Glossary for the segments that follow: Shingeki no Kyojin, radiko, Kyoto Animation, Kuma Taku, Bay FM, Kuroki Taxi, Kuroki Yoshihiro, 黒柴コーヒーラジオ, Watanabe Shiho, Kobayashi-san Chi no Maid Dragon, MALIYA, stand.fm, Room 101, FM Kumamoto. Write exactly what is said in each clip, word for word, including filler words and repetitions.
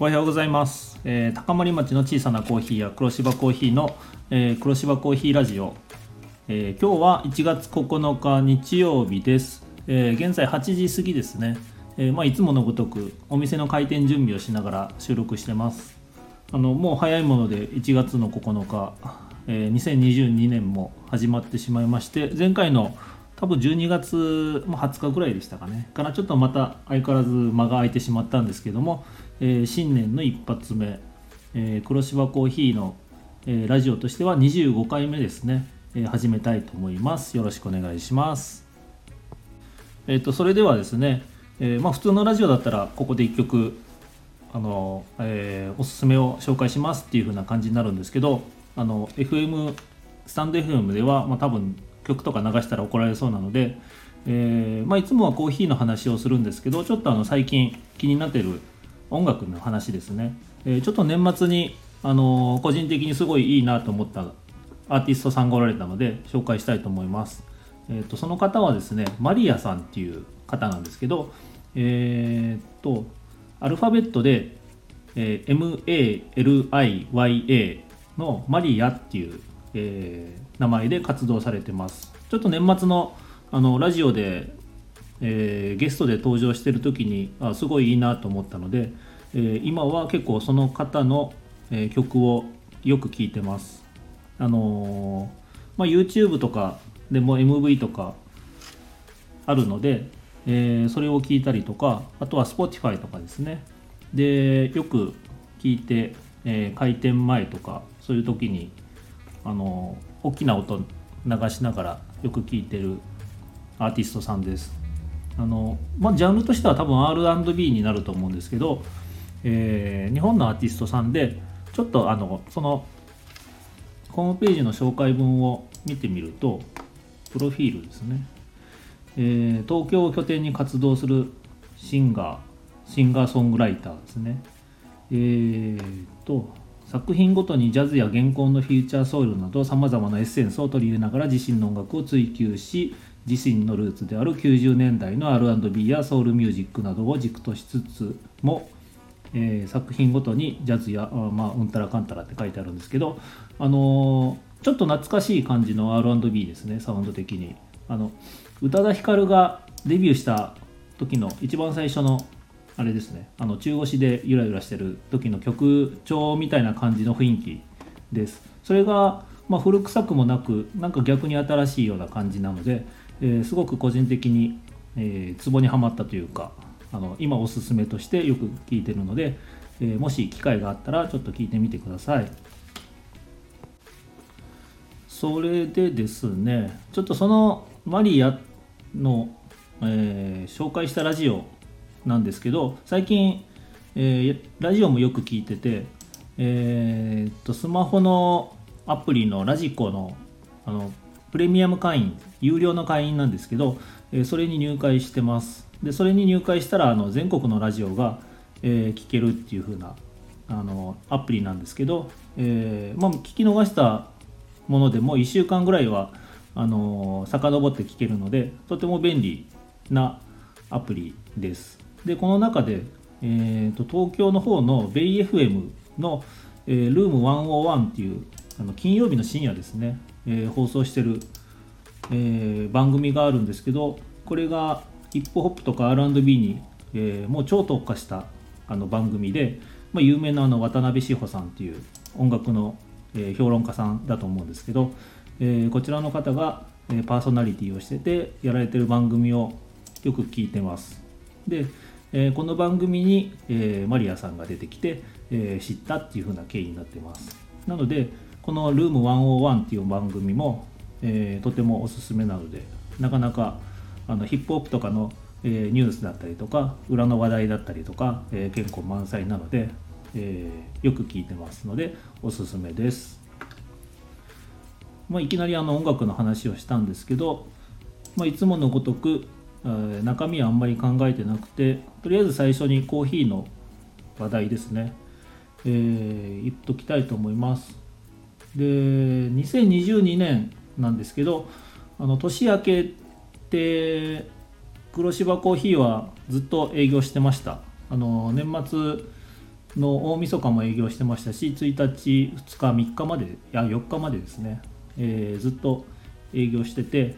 おはようございます、えー、高森町の小さなコーヒーや黒芝コーヒーの、えー、黒芝コーヒーラジオ、えー、今日はいちがつここのか日曜日です、えー、現在はちじ過ぎですね、えーまあ、いつものごとくお店の開店準備をしながら収録してます。あのもう早いものでいちがつのここのか、えー、にせんにじゅうにねんも始まってしまいまして、前回の多分じゅうにがつはつかぐらいでしたかねからちょっとまた相変わらず間が空いてしまったんですけども、えー、新年の一発目、えー、黒芝コーヒーの、えー、ラジオとしてはにじゅうごかいめですね、えー、始めたいと思います。よろしくお願いします。えーと、それではですね、えーまあ、普通のラジオだったらここでいっきょくあの、えー、おすすめを紹介しますっていう風な感じになるんですけど、あの エフエム スタンド エフエム では、まあ、多分曲とか流したら怒られそうなので、えーまあ、いつもはコーヒーの話をするんですけど、ちょっとあの最近気になっている音楽の話ですね、えー、ちょっと年末に、あのー、個人的にすごいいいなと思ったアーティストさんがおられたので紹介したいと思います、えー、とその方はですね、マリアさんっていう方なんですけど、えー、とアルファベットで、えー、エム エー エル アイ ワイ エー のマリアっていうえー、名前で活動されてます。ちょっと年末 の, あのラジオで、えー、ゲストで登場してる時にあすごいいいなと思ったので、えー、今は結構その方の、えー、曲をよく聴いてます。あのーまあ、YouTube とかでも エムブイ とかあるので、えー、それを聴いたりとか、あとは Spotify とかですねでよく聴いて、えー、開店前とかそういう時にあの大きな音流しながらよく聴いてるアーティストさんです。あの、まあ、ジャンルとしては多分 アールアンドビー になると思うんですけど、えー、日本のアーティストさんでちょっとあのそのホームページの紹介文を見てみるとプロフィールですね、えー、東京を拠点に活動するシンガーシンガーソングライターですね。えーと作品ごとにジャズや現行のフューチャーソウルなど様々なエッセンスを取り入れながら自身の音楽を追求し、自身のルーツであるきゅうじゅうねんだいの アールアンドビー やソウルミュージックなどを軸としつつも、えー、作品ごとにジャズやあ、まあ、うんたらかんたらって書いてあるんですけど、あのー、ちょっと懐かしい感じの アールアンドビー ですね。サウンド的にあの宇多田ヒカルがデビューした時の一番最初のあれですね、あの中腰でゆらゆらしてる時の曲調みたいな感じの雰囲気です。それが、まあ、古臭くもなくなんか逆に新しいような感じなので、えー、すごく個人的に、えー、ツボにはまったというか、あの今おすすめとしてよく聴いてるので、えー、もし機会があったらちょっと聴いてみてください。それでですね、ちょっとそのマリアの、えー、紹介したラジオなんですけど、最近、えー、ラジオもよく聞いてて、えー、っとスマホのアプリのラジコ の, あのプレミアム会員、有料の会員なんですけど、えー、それに入会してます。でそれに入会したらあの全国のラジオが、えー、聞けるっていう風なあのアプリなんですけど、えーまあ、聞き逃したものでもいっしゅうかんぐらいはあの遡って聞けるので、とても便利なアプリです。でこの中で、えー、と東京の方のベイ エフエム の、えー、ルームひゃくいちっていうあの金曜日の深夜ですね、えー、放送してる、えー、番組があるんですけど、これがヒップホップとか アールアンドビー に、えー、もう超特化したあの番組で、まあ、有名なあの渡辺志保さんっていう音楽の、えー、評論家さんだと思うんですけど、えー、こちらの方が、えー、パーソナリティをしててやられてる番組をよく聞いてます。で、えー、この番組に、えー、マリアさんが出てきて、えー、知ったっていう風な経緯になってます。なのでこのルームひゃくいちっていう番組も、えー、とてもおすすめなので、なかなかあのヒップホップとかの、えー、ニュースだったりとか裏の話題だったりとか、えー、結構満載なので、えー、よく聞いてますのでおすすめです。まあ、いきなりあの音楽の話をしたんですけど、まあ、いつものごとく中身はあんまり考えてなくて、とりあえず最初にコーヒーの話題ですね、えー、言っときたいと思います。でにせんにじゅうにねんなんですけど、あの年明けて黒芝コーヒーはずっと営業してました。あの年末の大晦日も営業してましたし、いちにち、ふつか、みっかまで、いやよっかまでですね、えー、ずっと営業してて、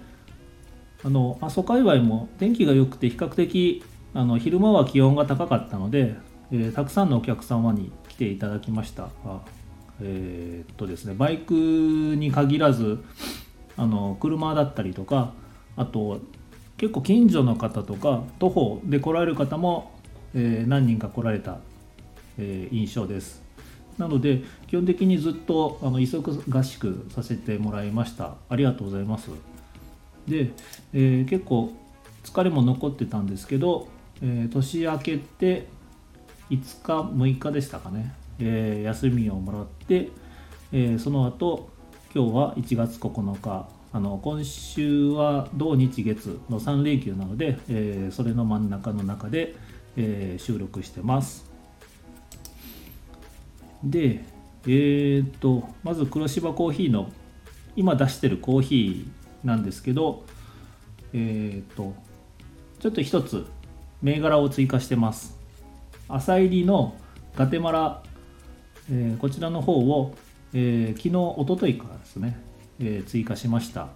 あの阿蘇界隈も天気が良くて比較的あの昼間は気温が高かったので、えー、たくさんのお客様に来ていただきました。あ、えーっとですね、バイクに限らずあの車だったりとか、あと結構近所の方とか徒歩で来られる方も、えー、何人か来られた、えー、印象です。なので基本的にずっとあの一足合宿させてもらいました。ありがとうございます。で、えー、結構疲れも残ってたんですけど、えー、年明けていつかむいかでしたかね、えー、休みをもらって、えー、その後今日はいちがつここのか、あの今週は土日月のさん連休なので、えー、それの真ん中の中で、えー、収録してます。で、えー、っとまず黒芝コーヒーの今出してるコーヒーなんですけど、えー、とちょっと一つ銘柄を追加してます。朝入りのガテマラ、えー、こちらの方を、えー、昨日おとといからですね、えー、追加しました。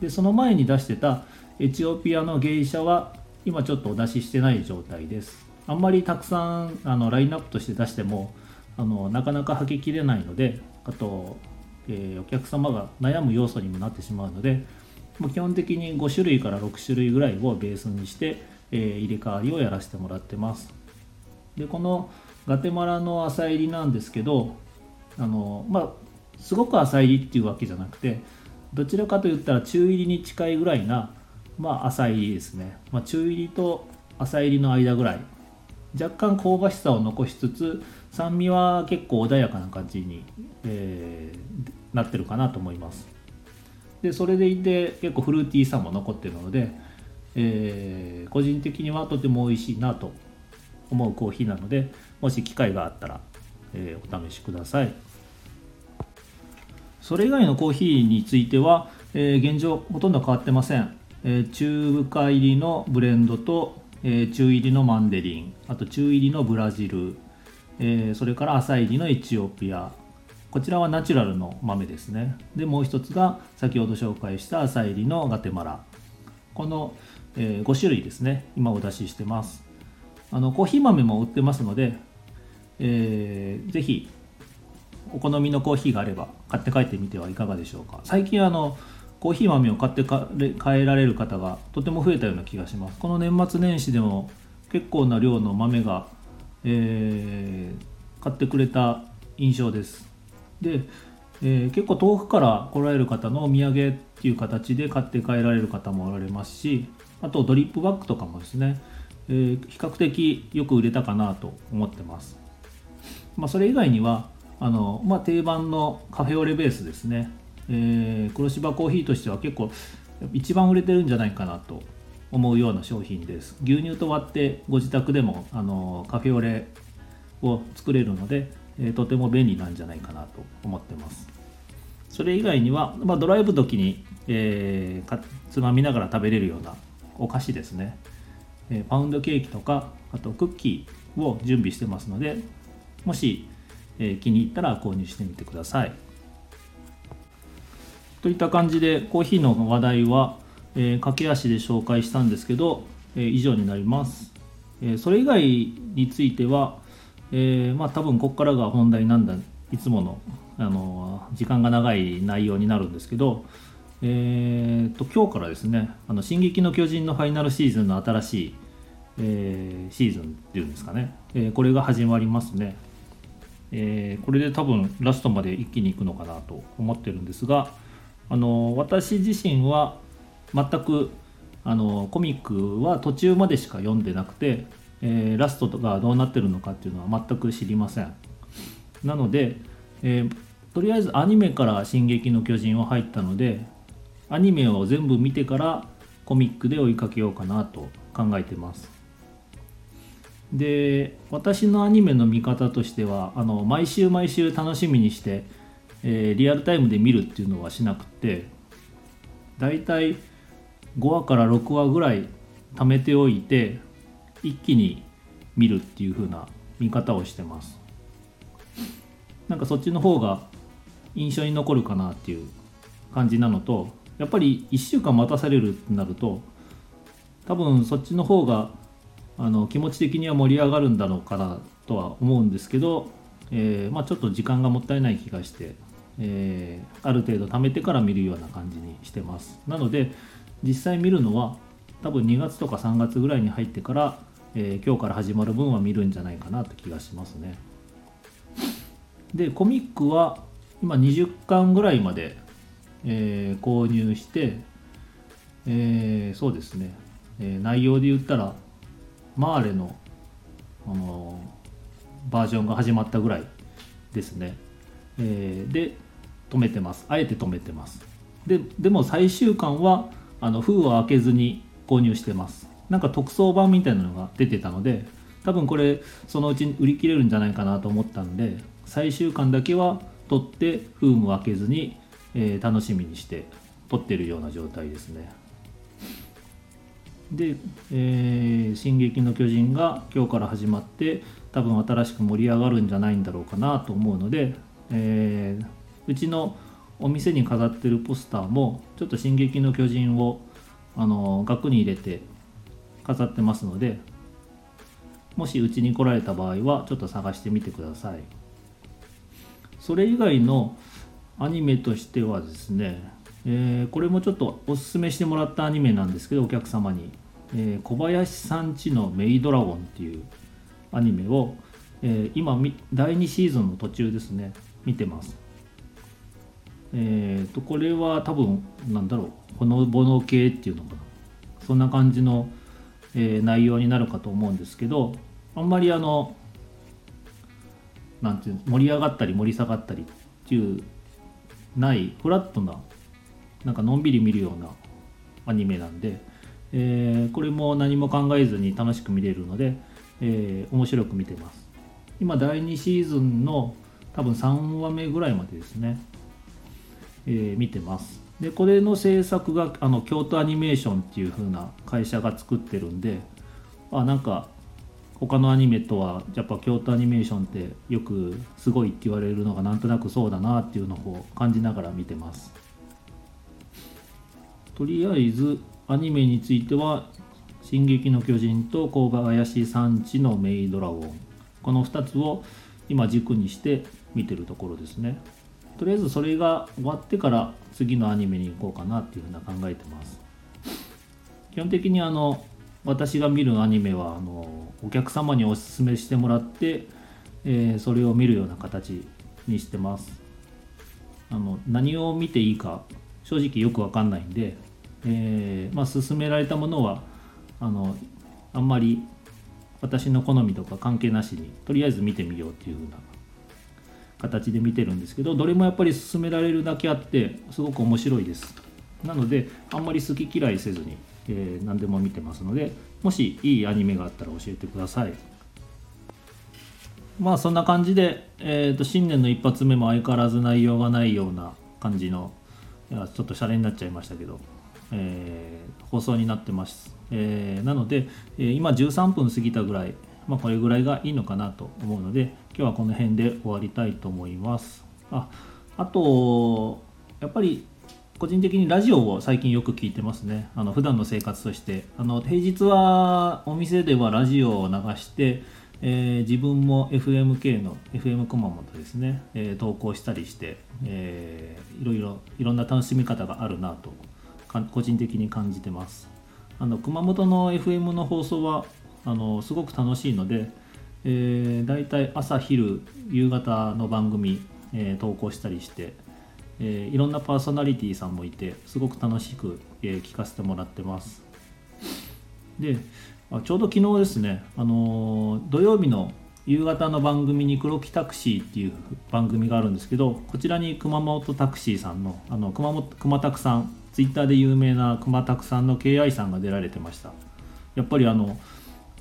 でその前に出してたエチオピアのゲイシャは今ちょっとお出ししてない状態です。あんまりたくさんあのラインナップとして出してもあのなかなかはけきれないので、あとえー、お客様が悩む要素にもなってしまうので、まあ、基本的にごしゅるいからろくしゅるいぐらいをベースにして、えー、入れ替わりをやらせてもらってます。でこのガテマラの浅入りなんですけど、あのまあすごく浅入りっていうわけじゃなくて、どちらかといったら中入りに近いぐらいな、まあ浅入りですね、まあ、中入りと浅入りの間ぐらい、若干香ばしさを残しつつ酸味は結構穏やかな感じに、えー、なってるかなと思います。でそれでいて結構フルーティーさも残ってるので、えー、個人的にはとても美味しいなと思うコーヒーなので、もし機会があったら、えー、お試しください。それ以外のコーヒーについては、えー、現状ほとんど変わってません。えー、中深入りのブレンドとえー、中入りのマンデリン、あと中入りのブラジル、えー、それから浅入りのエチオピア、こちらはナチュラルの豆ですね。でもう一つが先ほど紹介した浅入りのガテマラ、この、えー、ごしゅるいですね、今お出ししてます。あのコーヒー豆も売ってますので、えー、ぜひお好みのコーヒーがあれば買って帰ってみてはいかがでしょうか。最近あのコーヒー豆を買って帰られる方がとても増えたような気がします。この年末年始でも結構な量の豆が、えー、買ってくれた印象です。で、えー、結構遠くから来られる方のお土産っていう形で買って帰られる方もおられますし、あとドリップバッグとかもですね、えー、比較的よく売れたかなと思ってます。まあ、それ以外にはあの、まあ、定番のカフェオレベースですね、えー、黒芝コーヒーとしては結構一番売れてるんじゃないかなと思うような商品です。牛乳と割ってご自宅でもあのカフェオレを作れるので、えー、とても便利なんじゃないかなと思ってます。それ以外には、まあ、ドライブ時に、えー、かつまみながら食べれるようなお菓子ですね、えー、パウンドケーキとか、あとクッキーを準備してますので、もし、えー、気に入ったら購入してみてください。といった感じでコーヒーの話題は、えー、駆け足で紹介したんですけど、えー、以上になります。えー、それ以外については、えー、まあ多分ここからが本題なんだ、いつもの、あのー、時間が長い内容になるんですけど、えー、と今日からですね、あの進撃の巨人のファイナルシーズンの新しい、えー、シーズンっていうんですかね、えー、これが始まりますね。えー、これで多分ラストまで一気にいくのかなと思ってるんですが、あの私自身は全くあのコミックは途中までしか読んでなくて、えー、ラストがどうなってるのかっていうのは全く知りません。なので、えー、とりあえずアニメから進撃の巨人は入ったので、アニメを全部見てからコミックで追いかけようかなと考えてます。で、私のアニメの見方としては、あの毎週毎週楽しみにしてえー、リアルタイムで見るっていうのはしなくて、だいたいごわからろくわぐらい貯めておいて一気に見るっていう風な見方をしてます。なんかそっちの方が印象に残るかなっていう感じなのと、やっぱりいっしゅうかん待たされるってなると多分そっちの方があの気持ち的には盛り上がるんだろうかなとは思うんですけど、えーまあ、ちょっと時間がもったいない気がして、えー、ある程度貯めてから見るような感じにしてます。なので実際見るのは多分にがつとかさんがつぐらいに入ってから、えー、今日から始まる分は見るんじゃないかなって気がしますね。でコミックは今にじゅっかんぐらいまで、えー、購入して、えー、そうですね、えー、内容で言ったらマーレの、あのー、バージョンが始まったぐらいですね、えー、で止めてます。あえて止めてます。 で, でも最終巻はあの封は開けずに購入してます。なんか特装版みたいなのが出てたので多分これそのうちに売り切れるんじゃないかなと思ったんで、最終巻だけは取って封も開けずに、えー、楽しみにして取ってるような状態ですね。で、えー、進撃の巨人が今日から始まって多分新しく盛り上がるんじゃないんだろうかなと思うので、えー、うちのお店に飾ってるポスターもちょっと進撃の巨人をあの額に入れて飾ってますので、もしうちに来られた場合はちょっと探してみてください。それ以外のアニメとしてはですね、えー、これもちょっとおすすめしてもらったアニメなんですけどお客様に、えー、小林さんちのメイドラゴンっていうアニメを、えー、今だいにシーズンの途中ですね見てます。えーとこれは多分なんだろうほのぼの系っていうのかな、そんな感じの、えー、内容になるかと思うんですけど、あんまりあのなんていう盛り上がったり盛り下がったりっていうないフラットななんかのんびり見るようなアニメなんで、えー、これも何も考えずに楽しく見れるので、えー、面白く見てます。今だいにシーズンの多分さんわめぐらいまでですね、えー、見てます。でこれの制作があの京都アニメーションっていう風な会社が作ってるんで、あなんか他のアニメとはやっぱ京都アニメーションってよくすごいって言われるのがなんとなくそうだなっていうのを感じながら見てます。とりあえずアニメについては進撃の巨人と小林さんちのメイドラゴン、このふたつを今軸にして見てるところですね。とりあえずそれが終わってから次のアニメに行こうかなっていうふうな考えてます。基本的にあの私が見るアニメはあのお客様におすすめしてもらって、えー、それを見るような形にしてます。あの何を見ていいか正直よくわかんないんで、えーまあ、勧められたものはあのあんまり私の好みとか関係なしにとりあえず見てみようっていう風な形で見てるんですけど、どれもやっぱり勧められるだけあってすごく面白いです。なのであんまり好き嫌いせずに、えー、何でも見てますので、もしいいアニメがあったら教えてください。まあそんな感じで、えーと、新年の一発目も相変わらず内容がないような感じのちょっとシャレになっちゃいましたけど、えー、放送になってます、えー、なので、えー、今じゅうさんぷん過ぎたぐらい、まあ、これぐらいがいいのかなと思うので今日はこの辺で終わりたいと思います。 あ, あとやっぱり個人的にラジオを最近よく聞いてますね。あの普段の生活としてあの平日はお店ではラジオを流して、えー、自分も エフエムケー の エフエム 熊本ですね、えー、投稿したりして、えー、いろいろいろんな楽しみ方があるなと個人的に感じてます。あの熊本の エフエム の放送はあのすごく楽しいので、えー、だいたい朝昼夕方の番組、えー、投稿したりして、えー、いろんなパーソナリティさんもいてすごく楽しく、えー、聞かせてもらってます。であちょうど昨日ですね、あのー、土曜日の夕方の番組に黒木タクシーっていう番組があるんですけど、こちらに熊本タクシーさんのあの熊本熊拓さん、ツイッターで有名な熊拓さんの ケーアイ さんが出られてました。やっぱりあの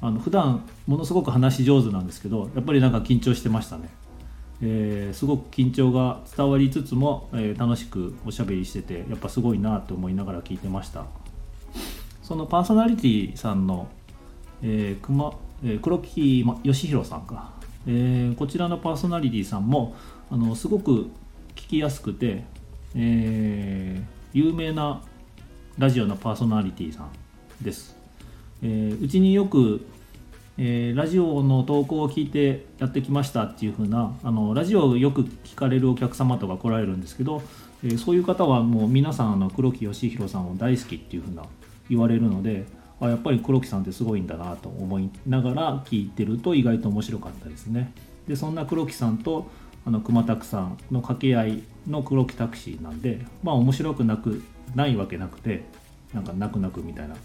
あの普段ものすごく話し上手なんですけどやっぱりなんか緊張してましたね、えー、すごく緊張が伝わりつつも、えー、楽しくおしゃべりしててやっぱすごいなと思いながら聞いてました。そのパーソナリティさんの、えー熊えー、黒木義弘さんかえー、こちらのパーソナリティさんもあのすごく聞きやすくて、えー、有名なラジオのパーソナリティさんです。えー、うちによく、えー、ラジオの投稿を聞いてやってきましたっていう風なあのラジオをよく聞かれるお客様とか来られるんですけど、えー、そういう方はもう皆さんあの黒木義弘さんを大好きっていう風な言われるので、あやっぱり黒木さんってすごいんだなと思いながら聞いてると意外と面白かったですね。でそんな黒木さんとあの熊拓さんの掛け合いの黒木タクシーなんで、まあ面白くなくないわけなくて、なんか泣く泣くみたいな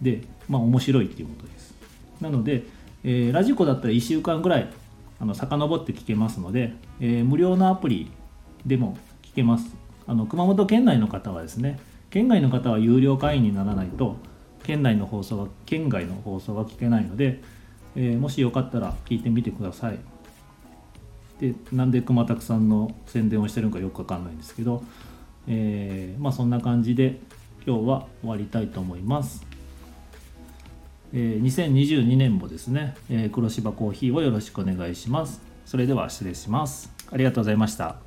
で、まあ面白いっていうことです。なので、えー、ラジコだったらいっしゅうかんぐらいあの遡って聞けますので、えー、無料のアプリでも聞けます。あの熊本県内の方はですね、県外の方は有料会員にならないと県内の放送は県外の放送は聞けないので、えー、もしよかったら聞いてみてください。でなんで熊拓さんの宣伝をしてるのかよくわかんないんですけど、えー、まあそんな感じで今日は終わりたいと思います。えー、にせんにじゅうにねんもですね、えー、黒芝コーヒーをよろしくお願いします。それでは失礼します。ありがとうございました。